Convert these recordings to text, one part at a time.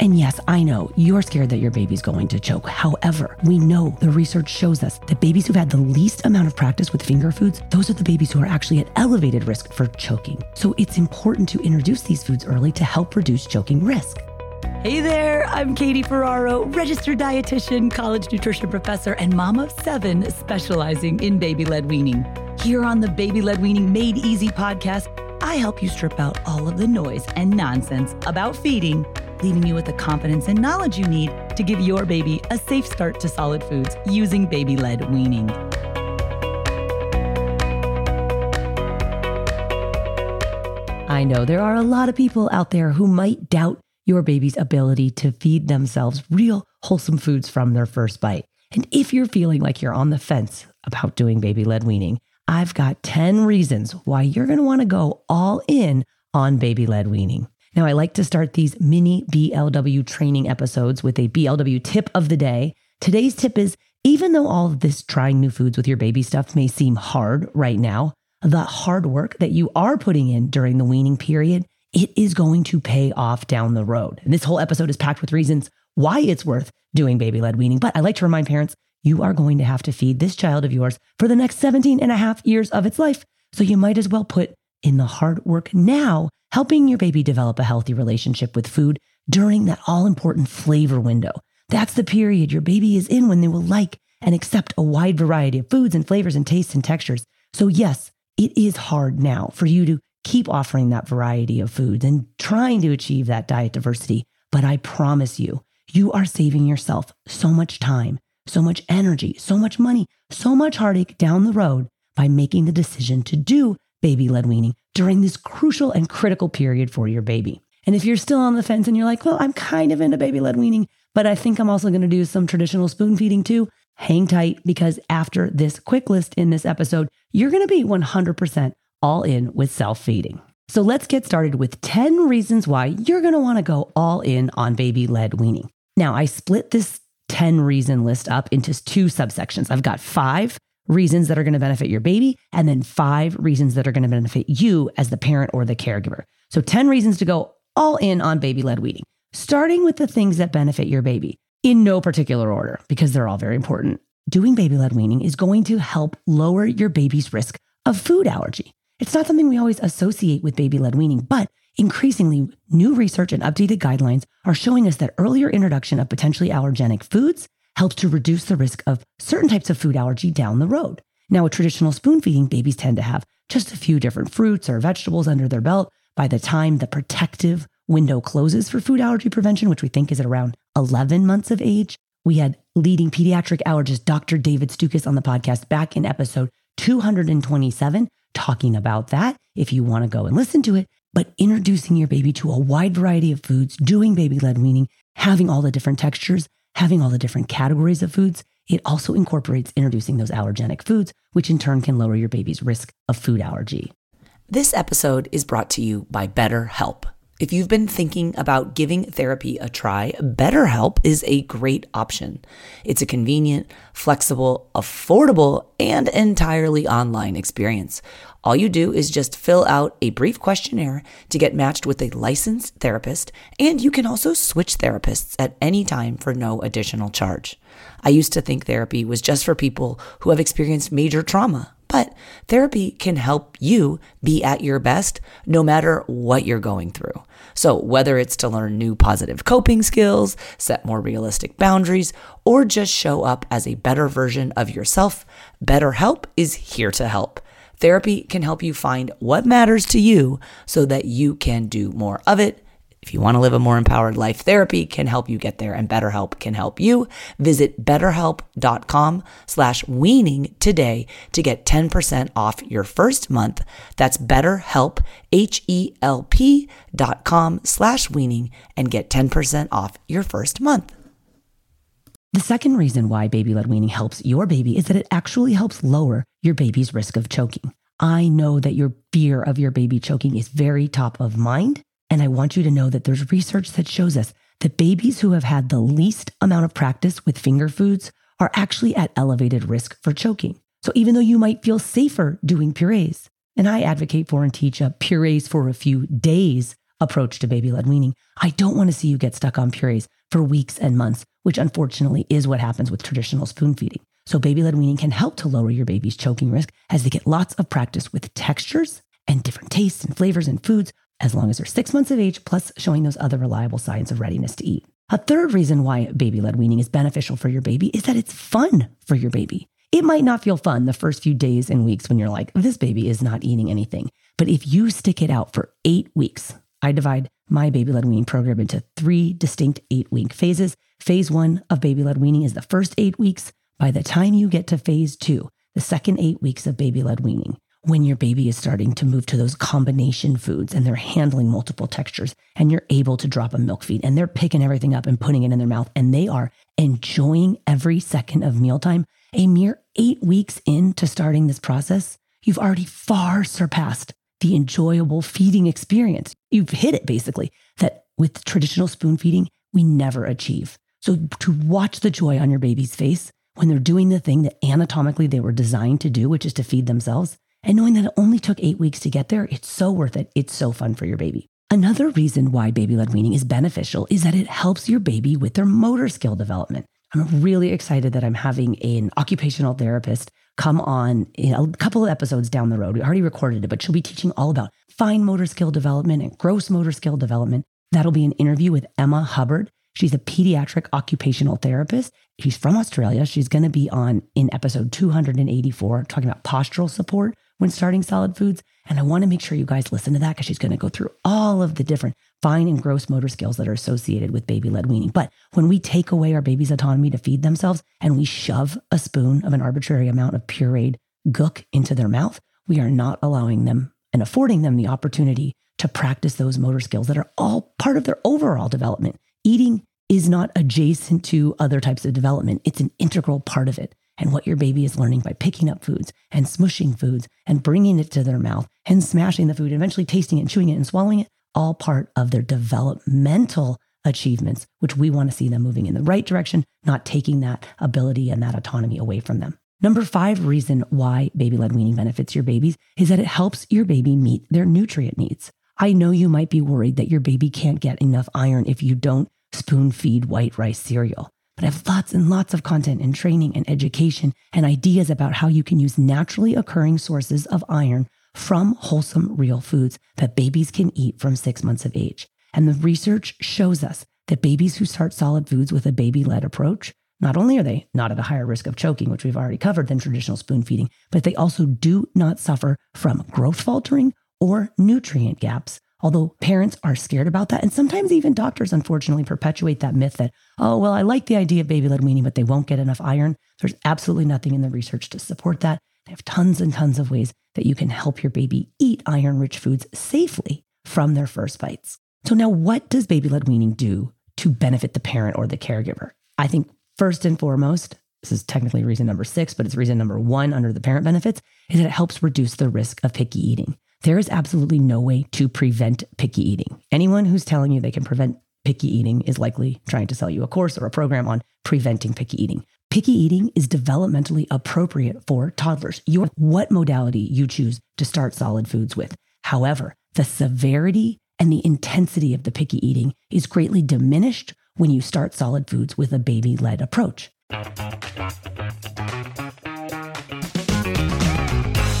And yes, I know you're scared that your baby's going to choke. However, we know the research shows us that babies who've had the least amount of practice with finger foods, those are the babies who are actually at elevated risk for choking. So it's important to introduce these foods early to help reduce choking risk. Hey there, I'm Katie Ferraro, registered dietitian, college nutrition professor, and mom of 7 specializing in baby-led weaning. Here on the Baby-Led Weaning Made Easy podcast, I help you strip out all of the noise and nonsense about feeding, leaving you with the confidence and knowledge you need to give your baby a safe start to solid foods using baby-led weaning. I know there are a lot of people out there who might doubt your baby's ability to feed themselves real wholesome foods from their first bite. And if you're feeling like you're on the fence about doing baby-led weaning, I've got 10 reasons why you're going to want to go all in on baby-led weaning. Now, I like to start these mini BLW training episodes with a BLW tip of the day. Today's tip is, even though all of this trying new foods with your baby stuff may seem hard right now, the hard work that you are putting in during the weaning period, it is going to pay off down the road. And this whole episode is packed with reasons why it's worth doing baby-led weaning. But I like to remind parents, you are going to have to feed this child of yours for the next 17 and a half years of its life. So you might as well put in the hard work now, helping your baby develop a healthy relationship with food during that all-important flavor window. That's the period your baby is in when they will like and accept a wide variety of foods and flavors and tastes and textures. So yes, it is hard now for you to keep offering that variety of foods and trying to achieve that diet diversity. But I promise you, you are saving yourself so much time, so much energy, so much money, so much heartache down the road by making the decision to do baby-led weaning during this crucial and critical period for your baby. And if you're still on the fence and you're like, well, I'm kind of into baby-led weaning, but I think I'm also going to do some traditional spoon feeding too, hang tight, because after this quick list in this episode, you're going to be 100% all in with self-feeding. So let's get started with 10 reasons why you're going to want to go all in on baby-led weaning. Now, I split this 10 reason list up into 2 subsections. I've got 5 reasons that are going to benefit your baby, and then 5 reasons that are going to benefit you as the parent or the caregiver. So 10 reasons to go all in on baby-led weaning, starting with the things that benefit your baby in no particular order, because they're all very important. Doing baby-led weaning is going to help lower your baby's risk of food allergy. It's not something we always associate with baby-led weaning, but increasingly, new research and updated guidelines are showing us that earlier introduction of potentially allergenic foods helps to reduce the risk of certain types of food allergy down the road. Now, with traditional spoon feeding, babies tend to have just a few different fruits or vegetables under their belt by the time the protective window closes for food allergy prevention, which we think is at around 11 months of age. We had leading pediatric allergist Dr. David Stukus on the podcast back in episode 227 talking about that, if you want to go and listen to it. But introducing your baby to a wide variety of foods, doing baby-led weaning, having all the different textures, having all the different categories of foods, it also incorporates introducing those allergenic foods, which in turn can lower your baby's risk of food allergy. This episode is brought to you by BetterHelp. If you've been thinking about giving therapy a try, BetterHelp is a great option. It's a convenient, flexible, affordable, and entirely online experience. All you do is just fill out a brief questionnaire to get matched with a licensed therapist, and you can also switch therapists at any time for no additional charge. I used to think therapy was just for people who have experienced major trauma. But therapy can help you be at your best no matter what you're going through. So whether it's to learn new positive coping skills, set more realistic boundaries, or just show up as a better version of yourself, BetterHelp is here to help. Therapy can help you find what matters to you so that you can do more of it. If you want to live a more empowered life, therapy can help you get there, and BetterHelp can help you. Visit BetterHelp.com/weaning today to get 10% off your first month. That's BetterHelp, HELP.com/weaning, and get 10% off your first month. The second reason why baby-led weaning helps your baby is that it actually helps lower your baby's risk of choking. I know that your fear of your baby choking is very top of mind. And I want you to know that there's research that shows us that babies who have had the least amount of practice with finger foods are actually at elevated risk for choking. So even though you might feel safer doing purees, and I advocate for and teach a purees for a few days approach to baby-led weaning, I don't want to see you get stuck on purees for weeks and months, which unfortunately is what happens with traditional spoon feeding. So baby-led weaning can help to lower your baby's choking risk as they get lots of practice with textures and different tastes and flavors and foods, as long as they're 6 months of age, plus showing those other reliable signs of readiness to eat. A third reason why baby-led weaning is beneficial for your baby is that it's fun for your baby. It might not feel fun the first few days and weeks when you're like, this baby is not eating anything. But if you stick it out for 8 weeks, I divide my baby-led weaning program into 3 distinct 8-week phases. Phase 1 of baby-led weaning is the first 8 weeks. By the time you get to phase 2, the second 8 weeks of baby-led weaning, when your baby is starting to move to those combination foods and they're handling multiple textures and you're able to drop a milk feed and they're picking everything up and putting it in their mouth and they are enjoying every second of mealtime, a mere 8 weeks into starting this process, you've already far surpassed the enjoyable feeding experience. You've hit it basically that with traditional spoon feeding, we never achieve. So to watch the joy on your baby's face when they're doing the thing that anatomically they were designed to do, which is to feed themselves, and knowing that it only took 8 weeks to get there, it's so worth it. It's so fun for your baby. Another reason why baby-led weaning is beneficial is that it helps your baby with their motor skill development. I'm really excited that I'm having an occupational therapist come on in a couple of episodes down the road. We already recorded it, but she'll be teaching all about fine motor skill development and gross motor skill development. That'll be an interview with Emma Hubbard. She's a pediatric occupational therapist. She's from Australia. She's going to be on in episode 284, talking about postural support when starting solid foods. And I want to make sure you guys listen to that because she's going to go through all of the different fine and gross motor skills that are associated with baby-led weaning. But when we take away our baby's autonomy to feed themselves and we shove a spoon of an arbitrary amount of pureed gook into their mouth, we are not allowing them and affording them the opportunity to practice those motor skills that are all part of their overall development. Eating is not adjacent to other types of development. It's an integral part of it. And what your baby is learning by picking up foods and smushing foods and bringing it to their mouth and smashing the food, and eventually tasting it and chewing it and swallowing it, all part of their developmental achievements, which we want to see them moving in the right direction, not taking that ability and that autonomy away from them. Number 5 reason why baby-led weaning benefits your babies is that it helps your baby meet their nutrient needs. I know you might be worried that your baby can't get enough iron if you don't spoon feed white rice cereal. But I have lots and lots of content and training and education and ideas about how you can use naturally occurring sources of iron from wholesome real foods that babies can eat from 6 months of age. And the research shows us that babies who start solid foods with a baby-led approach, not only are they not at a higher risk of choking, which we've already covered, than traditional spoon feeding, but they also do not suffer from growth faltering or nutrient gaps. Although parents are scared about that, and sometimes even doctors, unfortunately, perpetuate that myth that, oh, well, I like the idea of baby-led weaning, but they won't get enough iron. There's absolutely nothing in the research to support that. They have tons and tons of ways that you can help your baby eat iron-rich foods safely from their first bites. So now what does baby-led weaning do to benefit the parent or the caregiver? I think first and foremost, this is technically reason number 6, but it's reason number 1 under the parent benefits, is that it helps reduce the risk of picky eating. There is absolutely no way to prevent picky eating. Anyone who's telling you they can prevent picky eating is likely trying to sell you a course or a program on preventing picky eating. Picky eating is developmentally appropriate for toddlers. What modality you choose to start solid foods with. However, the severity and the intensity of the picky eating is greatly diminished when you start solid foods with a baby-led approach.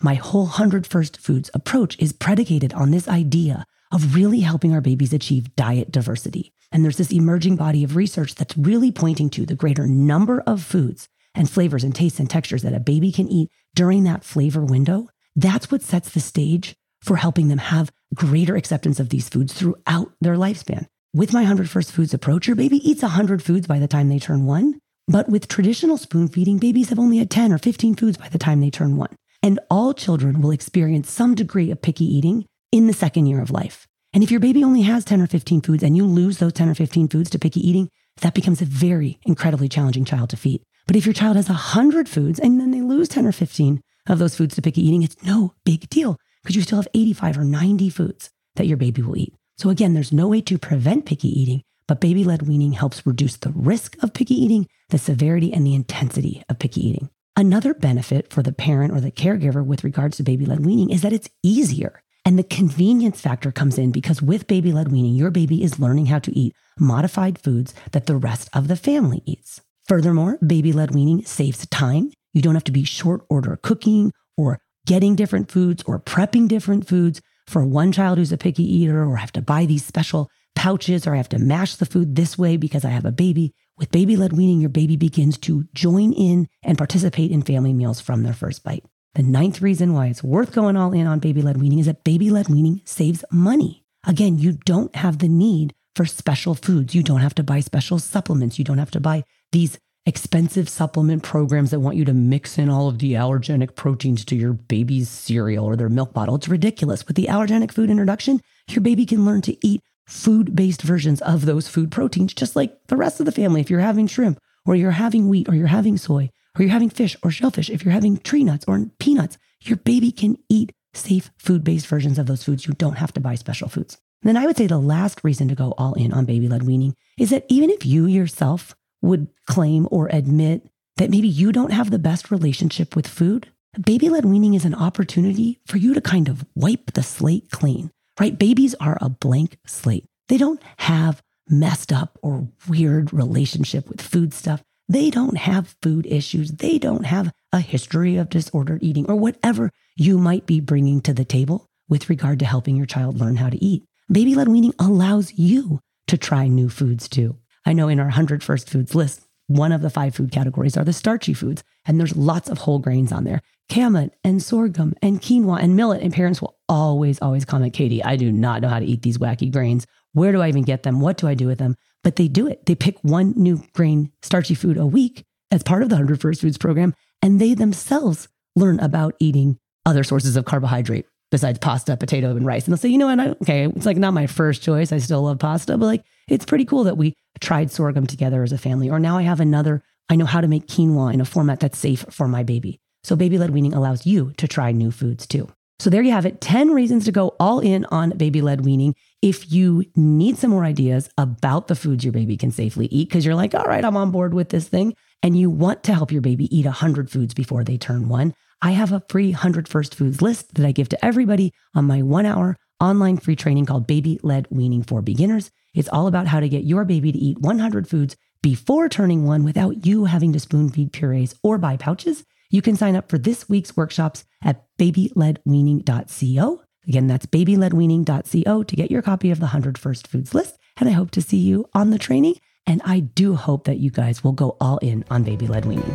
My whole 100 First Foods approach is predicated on this idea of really helping our babies achieve diet diversity. And there's this emerging body of research that's really pointing to the greater number of foods and flavors and tastes and textures that a baby can eat during that flavor window. That's what sets the stage for helping them have greater acceptance of these foods throughout their lifespan. With my 100 First Foods approach, your baby eats 100 foods by the time they turn 1. But with traditional spoon feeding, babies have only had 10 or 15 foods by the time they turn 1. And all children will experience some degree of picky eating in the second year of life. And if your baby only has 10 or 15 foods and you lose those 10 or 15 foods to picky eating, that becomes a very incredibly challenging child to feed. But if your child has 100 foods and then they lose 10 or 15 of those foods to picky eating, it's no big deal because you still have 85 or 90 foods that your baby will eat. So again, there's no way to prevent picky eating, but baby-led weaning helps reduce the risk of picky eating, the severity, and the intensity of picky eating. Another benefit for the parent or the caregiver with regards to baby-led weaning is that it's easier. And the convenience factor comes in because with baby-led weaning, your baby is learning how to eat modified foods that the rest of the family eats. Furthermore, baby-led weaning saves time. You don't have to be short order cooking or getting different foods or prepping different foods for one child who's a picky eater, or have to buy these special pouches, or I have to mash the food this way because I have a baby. With baby-led weaning, your baby begins to join in and participate in family meals from their first bite. The 9th reason why it's worth going all in on baby-led weaning is that baby-led weaning saves money. Again, you don't have the need for special foods. You don't have to buy special supplements. You don't have to buy these expensive supplement programs that want you to mix in all of the allergenic proteins to your baby's cereal or their milk bottle. It's ridiculous. With the allergenic food introduction, your baby can learn to eat food-based versions of those food proteins, just like the rest of the family. If you're having shrimp, or you're having wheat, or you're having soy, or you're having fish or shellfish, if you're having tree nuts or peanuts, your baby can eat safe food-based versions of those foods. You don't have to buy special foods. And then I would say the last reason to go all in on baby-led weaning is that even if you yourself would claim or admit that maybe you don't have the best relationship with food, baby-led weaning is an opportunity for you to kind of wipe the slate clean. Right? Babies are a blank slate. They don't have messed up or weird relationship with food stuff. They don't have food issues. They don't have a history of disordered eating or whatever you might be bringing to the table with regard to helping your child learn how to eat. Baby-led weaning allows you to try new foods too. I know in our 100 First Foods list, one of the 5 food categories are the starchy foods, and there's lots of whole grains on there. Kamut and sorghum and quinoa and millet, and parents will always comment, Katie, I do not know how to eat these wacky grains. Where do I even get them? What do I do with them? But they do it. They pick one new grain starchy food a week as part of the 100 First Foods program, and they themselves learn about eating other sources of carbohydrate besides pasta, potato, and rice. And they'll say, you know what? Okay, it's like not my first choice. I still love pasta, but like it's pretty cool that we tried sorghum together as a family. Or now I have another, I know how to make quinoa in a format that's safe for my baby. So baby-led weaning allows you to try new foods too. So there you have it, 10 reasons to go all in on baby-led weaning. If you need some more ideas about the foods your baby can safely eat, because you're like, all right, I'm on board with this thing, and you want to help your baby eat 100 foods before they turn 1, I have a free 100 First Foods list that I give to everybody on my 1-hour online free training called Baby-Led Weaning for Beginners. It's all about how to get your baby to eat 100 foods before turning 1 without you having to spoon feed purees or buy pouches. You can sign up for this week's workshops at babyledweaning.co. Again, that's babyledweaning.co to get your copy of the 100 First Foods list. And I hope to see you on the training. And I do hope that you guys will go all in on baby-led weaning.